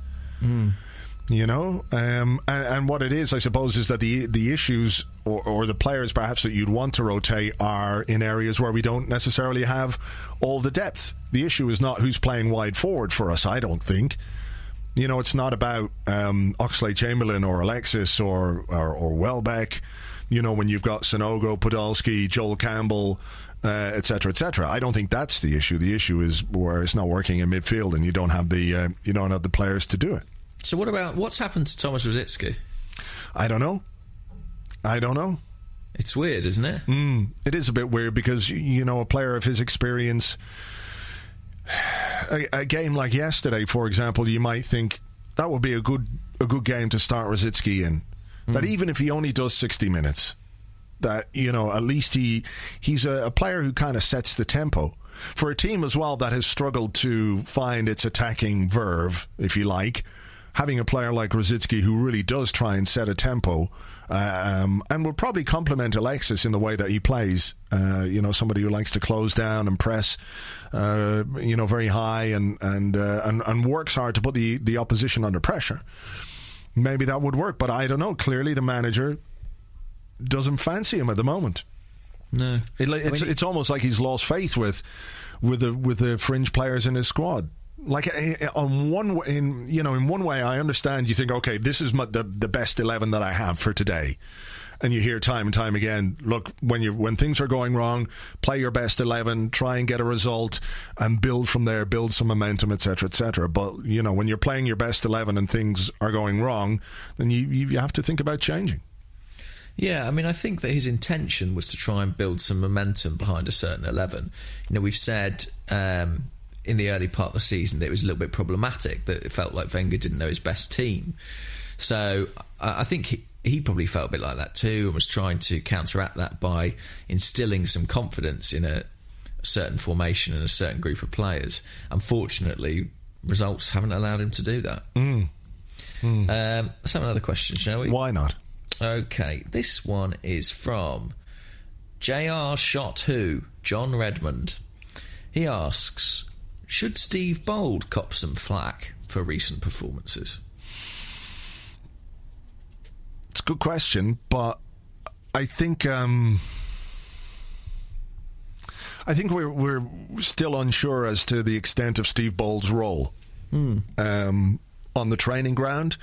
You know, and what it is, I suppose, is that the issues or the players perhaps that you'd want to rotate are in areas where we don't necessarily have all the depth. The issue is not who's playing wide forward for us, I don't think. You know, it's not about Oxlade-Chamberlain or Alexis or Welbeck, you know, when you've got Sanogo, Podolski, Joel Campbell, etc., etc. I don't think that's the issue. The issue is where it's not working in midfield and you don't have the players to do it. So what about what's happened to Thomas Rosicky? I don't know. It's weird, isn't it? It is a bit weird because, you know, a player of his experience, a game like yesterday, for example, you might think that would be a good game to start Rosicky in. That even if he only does 60 minutes, that, you know, at least he's a player who kind of sets the tempo. For a team as well that has struggled to find its attacking verve, if you like, having a player like Rosicky who really does try and set a tempo and will probably complement Alexis in the way that he plays, you know, somebody who likes to close down and press, you know, very high and works hard to put the opposition under pressure. Maybe that would work, but I don't know. Clearly the manager doesn't fancy him at the moment. No. It's almost like he's lost faith with the fringe players in his squad. Like, in one way, I understand. You think, okay, this is the best 11 that I have for today, and you hear time and time again, look, when things are going wrong, play your best 11, try and get a result, and build from there, build some momentum, etc., etc. But you know, when you're playing your best 11 and things are going wrong, then you have to think about changing. Yeah, I mean, I think that his intention was to try and build some momentum behind a certain 11. You know, we've said in the early part of the season that it was a little bit problematic, that it felt like Wenger didn't know his best team. So I think he probably felt a bit like that too, and was trying to counteract that by instilling some confidence in a certain formation and a certain group of players. Unfortunately, results haven't allowed him to do that. Let's have another question, shall we? Why not? Okay, this one is from JR Shot Who, John Redmond. He asks, should Steve Bold cop some flack for recent performances? It's a good question, but I think we're still unsure as to the extent of Steve Bold's role on the training ground.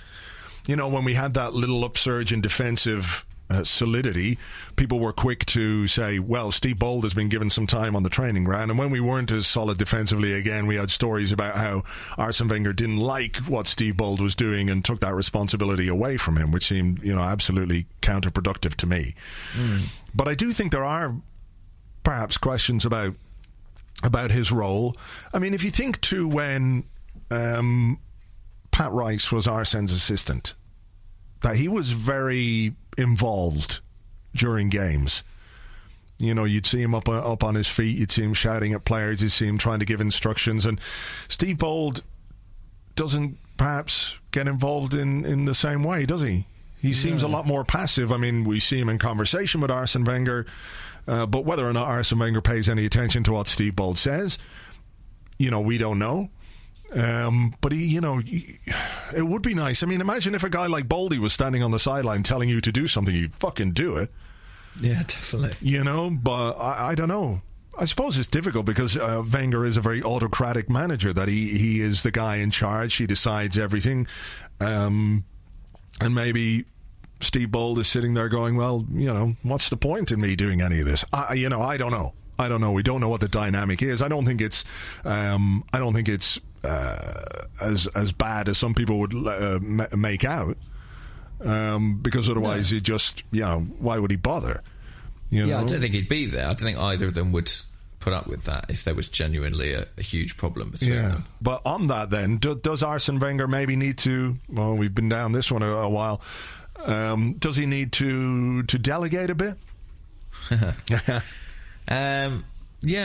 You know, when we had that little upsurge in defensive solidity, people were quick to say, well, Steve Bold has been given some time on the training ground. And when we weren't as solid defensively again, we had stories about how Arsene Wenger didn't like what Steve Bold was doing and took that responsibility away from him, which seemed, you know, absolutely counterproductive to me. But I do think there are perhaps questions about his role. I mean, if you think to when Pat Rice was Arsene's assistant, that he was very involved during games. You know, you'd see him up on his feet, you'd see him shouting at players, you'd see him trying to give instructions, and Steve Bold doesn't perhaps get involved in the same way, does he? He seems a lot more passive. I mean, we see him in conversation with Arsene Wenger, but whether or not Arsene Wenger pays any attention to what Steve Bold says, you know, we don't know. But he, you know, it would be nice. I mean, imagine if a guy like Boldy was standing on the sideline telling you to do something, you'd fucking do it. Yeah, definitely. You know, but I don't know. I suppose it's difficult because Wenger is a very autocratic manager, that he is the guy in charge. He decides everything. And maybe Steve Bold is sitting there going, well, you know, what's the point in me doing any of this? I don't know. I don't know. We don't know what the dynamic is. I don't think it's as bad as some people would make out. Because otherwise, he just, you know, why would he bother? You know? I don't think he'd be there. I don't think either of them would put up with that if there was genuinely a huge problem between them. But on that, then, does Arsene Wenger maybe need to? Well, we've been down this one a while. Does he need to delegate a bit? Yeah,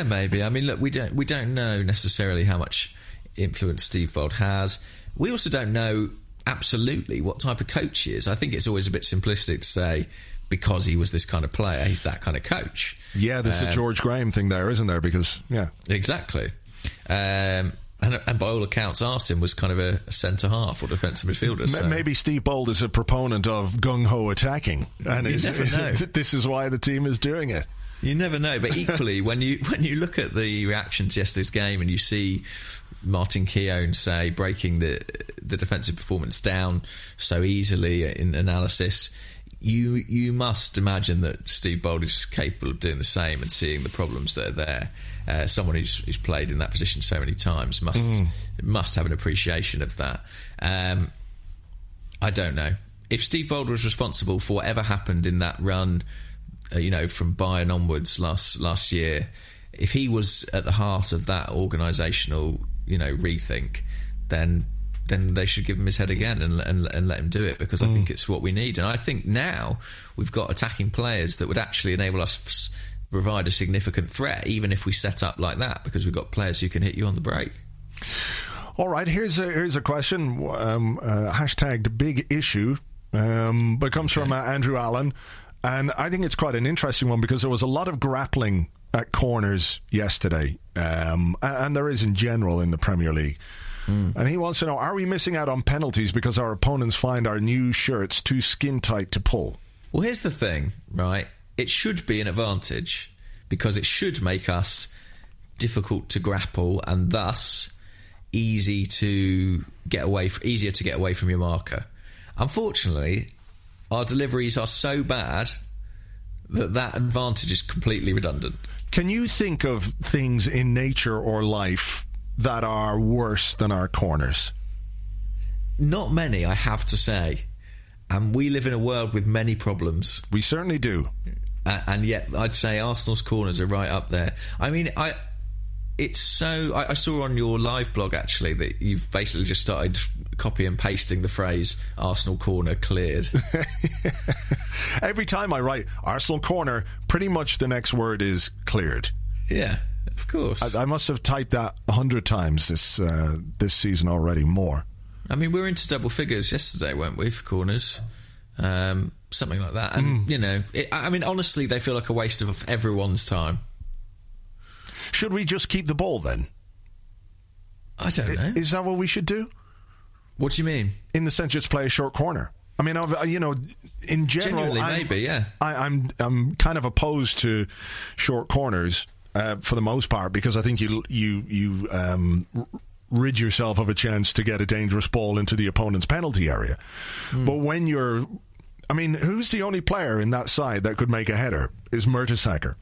maybe. I mean, look, we don't know necessarily how much influence Steve Bold has. We also don't know absolutely what type of coach he is. I think it's always a bit simplistic to say because he was this kind of player, he's that kind of coach. Yeah, there's a George Graham thing there, isn't there? Because exactly. And by all accounts, Arsene was kind of a centre half or defensive midfielder. So. Maybe Steve Bold is a proponent of gung ho attacking, and this is why the team is doing it. You never know, but equally, when you look at the reaction to yesterday's game and you see Martin Keown, say, breaking the defensive performance down so easily in analysis, you must imagine that Steve Bold is capable of doing the same and seeing the problems that are there. Someone who's played in that position so many times must have an appreciation of that. I don't know. If Steve Bold was responsible for whatever happened in that run, from Bayern onwards last year, if he was at the heart of that organisational, rethink, then they should give him his head again and let him do it, because I think it's what we need. And I think now we've got attacking players that would actually enable us to provide a significant threat, even if we set up like that, because we've got players who can hit you on the break. All right, here's a question, hashtag big issue, but it comes from Andrew Allen. And I think it's quite an interesting one because there was a lot of grappling at corners yesterday, and there is in general in the Premier League. And he wants to know, are we missing out on penalties because our opponents find our new shirts too skin-tight to pull? Well, here's the thing, right? It should be an advantage because it should make us difficult to grapple and thus easier to get away from your marker. Unfortunately, our deliveries are so bad that advantage is completely redundant. Can you think of things in nature or life that are worse than our corners? Not many, I have to say. And we live in a world with many problems. We certainly do. And yet, I'd say Arsenal's corners are right up there. I mean, I saw on your live blog, actually, that you've basically just started copy and pasting the phrase Arsenal corner cleared. Every time I write Arsenal corner, pretty much the next word is cleared. Yeah, of course. I must have typed that 100 times this season already, more. I mean, we were into double figures yesterday, weren't we, for corners? Something like that. And, honestly, they feel like a waste of everyone's time. Should we just keep the ball then? I don't know. Is that what we should do? What do you mean? In the sense, just play a short corner. I mean, in general, generally, I'm kind of opposed to short corners for the most part, because I think you rid yourself of a chance to get a dangerous ball into the opponent's penalty area. But when you're, I mean, who's the only player in that side that could make a header? Is Mertesacker.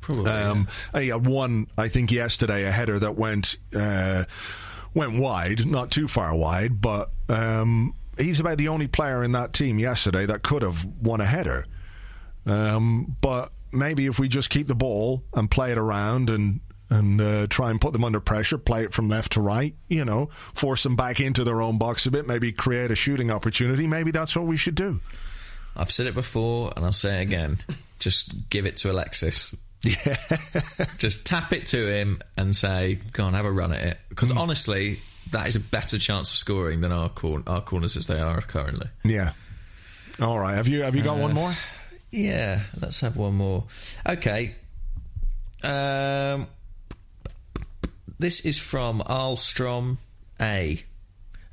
Probably. One, I think, yesterday, a header that went wide, not too far wide, but he's about the only player in that team yesterday that could have won a header. But maybe if we just keep the ball and play it around and try and put them under pressure, play it from left to right, force them back into their own box a bit, maybe create a shooting opportunity, maybe that's what we should do. I've said it before, and I'll say it again. Just give it to Alexis. Yeah. Just tap it to him and say, go on, have a run at it. Because honestly, that is a better chance of scoring than our corners as they are currently. Yeah. All right. Have you got one more? Yeah. Let's have one more. Okay. This is from Alstrom A.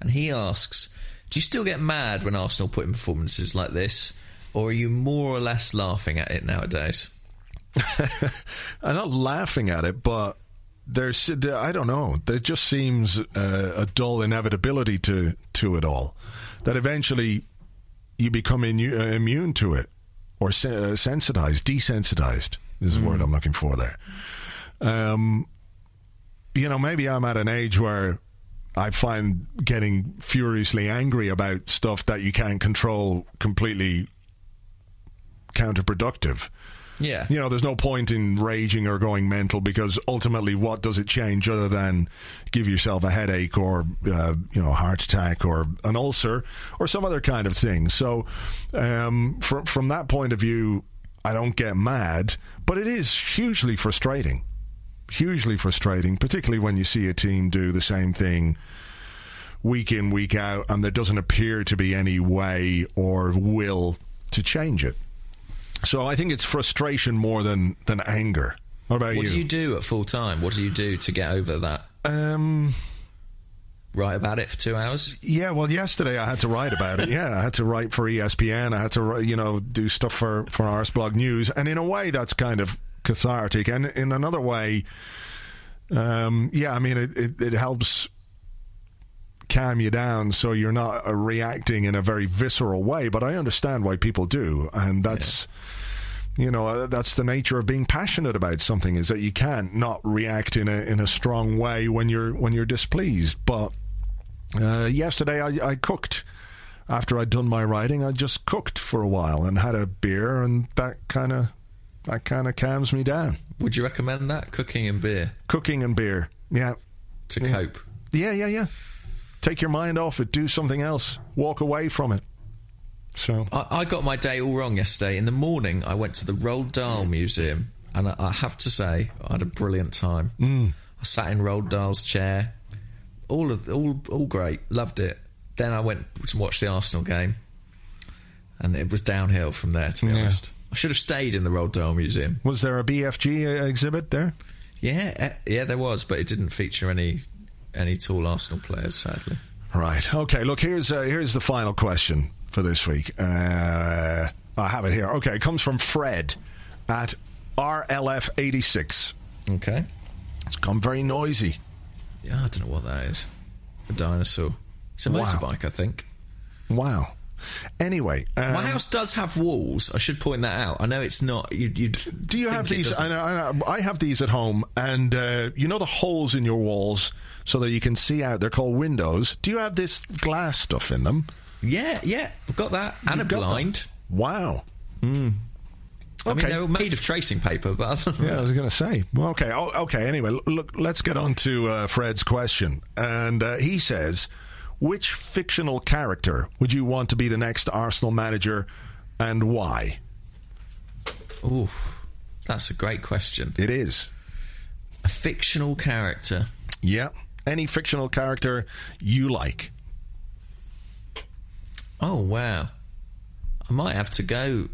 And he asks, do you still get mad when Arsenal put in performances like this? Or are you more or less laughing at it nowadays? I'm not laughing at it, but there's, I don't know, there just seems a dull inevitability to it all, that eventually you become immune to it, or desensitized. is the word I'm looking for there. You know, maybe I'm at an age where I find getting furiously angry about stuff that you can't control completely counterproductive. Yeah. You know, there's no point in raging or going mental, because ultimately what does it change other than give yourself a headache or, you know, heart attack or an ulcer or some other kind of thing. So from that point of view, I don't get mad, but it is hugely frustrating. Hugely frustrating, particularly when you see a team do the same thing week in, week out, and there doesn't appear to be any way or will to change it. So I think it's frustration more than anger. What about you? What do you do at full time? What do you do to get over that? Write about it for 2 hours? Yeah, well, yesterday I had to write about it. Yeah, I had to write for ESPN. I had to, you know, do stuff for Arsblog News. And in a way, that's kind of cathartic. And in another way, yeah, I mean, it helps calm you down so you're not reacting in a very visceral way. But I understand why people do, and that's you know, that's the nature of being passionate about something, is that you can't not react in a strong way when you're displeased. But yesterday I cooked. After I'd done my writing, I just cooked for a while and had a beer, and that kind of calms me down. Would you recommend that, cooking and beer? Yeah, to cope. Yeah. Take your mind off it. Do something else. Walk away from it. So I got my day all wrong yesterday. In the morning, I went to the Roald Dahl Museum, and I have to say, I had a brilliant time. I sat in Roald Dahl's chair. All great. Loved it. Then I went to watch the Arsenal game, and it was downhill from there, to be honest. I should have stayed in the Roald Dahl Museum. Was there a BFG exhibit there? Yeah, there was, but it didn't feature any tall Arsenal players, sadly. Right. Okay, look, here's the final question for this week. I have it here. Okay, it comes from Fred at RLF86. Okay. It's gone very noisy. Yeah, I don't know what that is. A dinosaur. It's a motorbike, I think. Wow. Anyway, my house does have walls. I should point that out. I know it's not. Do you have these? I know. I have these at home, and you know the holes in your walls so that you can see out. They're called windows. Do you have this glass stuff in them? Yeah, I've got that, and a blind. Wow. Okay. I mean, they're all made of tracing paper, but yeah, I was going to say. Well, okay, Anyway, look, let's get on to Fred's question, and he says, which fictional character would you want to be the next Arsenal manager, and why? Ooh, that's a great question. It is. A fictional character. Yeah, any fictional character you like. Oh, wow. I might have to go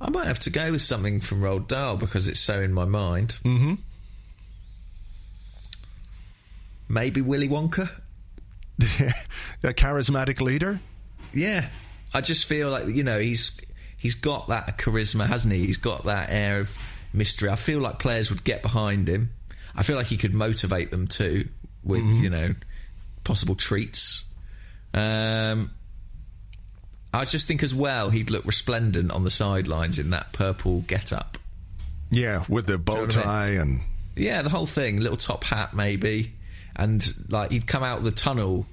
with something from Roald Dahl because it's so in my mind. Mm-hmm. Maybe Willy Wonka? A charismatic leader? Yeah. I just feel like, you know, he's got that charisma, hasn't he? He's got that air of mystery. I feel like players would get behind him. I feel like he could motivate them too with, you know, possible treats. I just think as well he'd look resplendent on the sidelines in that purple get-up. Yeah, with the bow tie and... Yeah, the whole thing. Little top hat maybe. And, like, he'd come out of the tunnel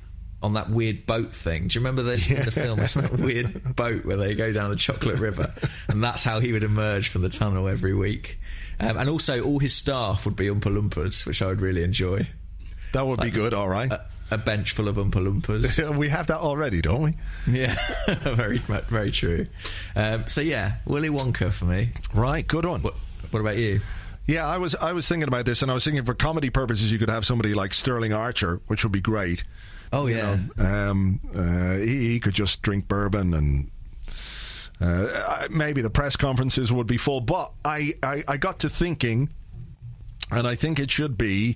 on that weird boat thing. Do you remember this in the film? It's that weird boat where they go down the chocolate river. And that's how he would emerge from the tunnel every week. And also, all his staff would be Oompa Loompas, which I would really enjoy. That would be good, all right. A bench full of Oompa Loompas. We have that already, don't we? Yeah, very, very true. So, yeah, Willy Wonka for me. Right, good one. What about you? Yeah, I was thinking about this, and I was thinking for comedy purposes, you could have somebody like Sterling Archer, which would be great. Oh, yeah. You know, he could just drink bourbon, and maybe the press conferences would be full. But I got to thinking, and I think it should be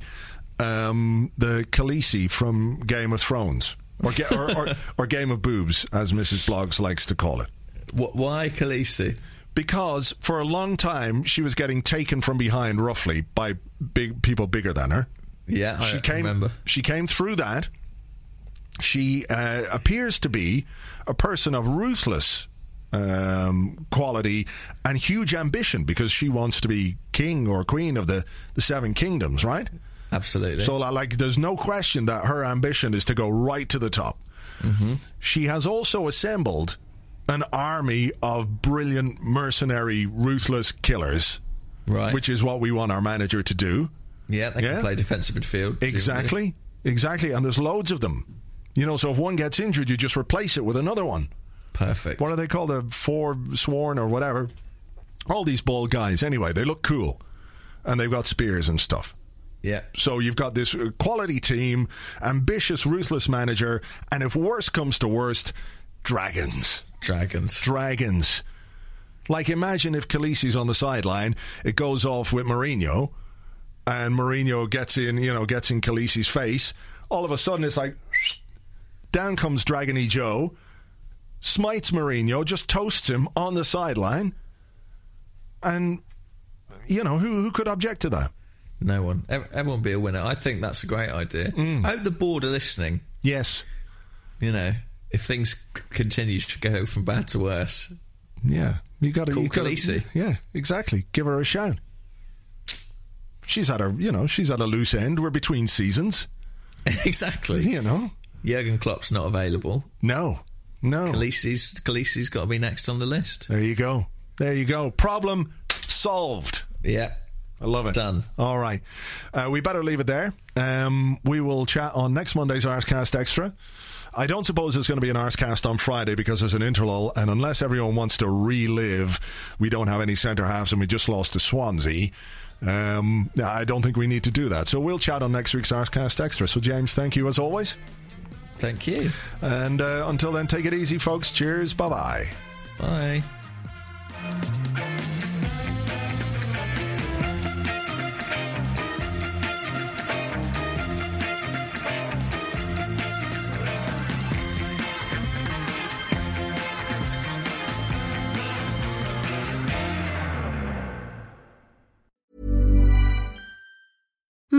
the Khaleesi from Game of Thrones, or Game of Boobs, as Mrs. Bloggs likes to call it. Why Khaleesi? Because for a long time she was getting taken from behind roughly by big people bigger than her. Yeah, I remember. She came through that. She appears to be a person of ruthless quality and huge ambition, because she wants to be king or queen of the Seven Kingdoms, right? Absolutely. So, like, there's no question that her ambition is to go right to the top. Mm-hmm. She has also assembled an army of brilliant, mercenary, ruthless killers, right? Which is what we want our manager to do. Yeah, they can play defensive midfield. Exactly, exactly. And there's loads of them. You know, so if one gets injured, you just replace it with another one. Perfect. What are they called? The four sworn or whatever. All these bald guys. Anyway, they look cool, and they've got spears and stuff. Yeah. So you've got this quality team, ambitious, ruthless manager, and if worse comes to worst, dragons. Like, imagine if Khaleesi's on the sideline, it goes off with Mourinho, and Mourinho gets in Khaleesi's face. All of a sudden, it's like, down comes Dragony Joe, smites Mourinho, just toasts him on the sideline, and, you know, who could object to that? No one. Everyone would be a winner. I think that's a great idea. Mm. I hope the board are listening. Yes. You know, if things continue to go from bad to worse. Yeah. You got to call Khaleesi. Yeah, exactly. Give her a shout. She's at a loose end. We're between seasons. Exactly. You know. Jurgen Klopp's not available. No. Khaleesi's got to be next on the list. There you go. Problem solved. Yeah. I love it. Done. All right. We better leave it there. We will chat on next Monday's Arscast Extra. I don't suppose there's going to be an Arscast on Friday because there's an interlull, and unless everyone wants to relive, we don't have any centre-halves and we just lost to Swansea. I don't think we need to do that. So we'll chat on next week's Arscast Extra. So, James, thank you as always. Thank you. And until then, take it easy, folks. Cheers. Bye-bye. Bye.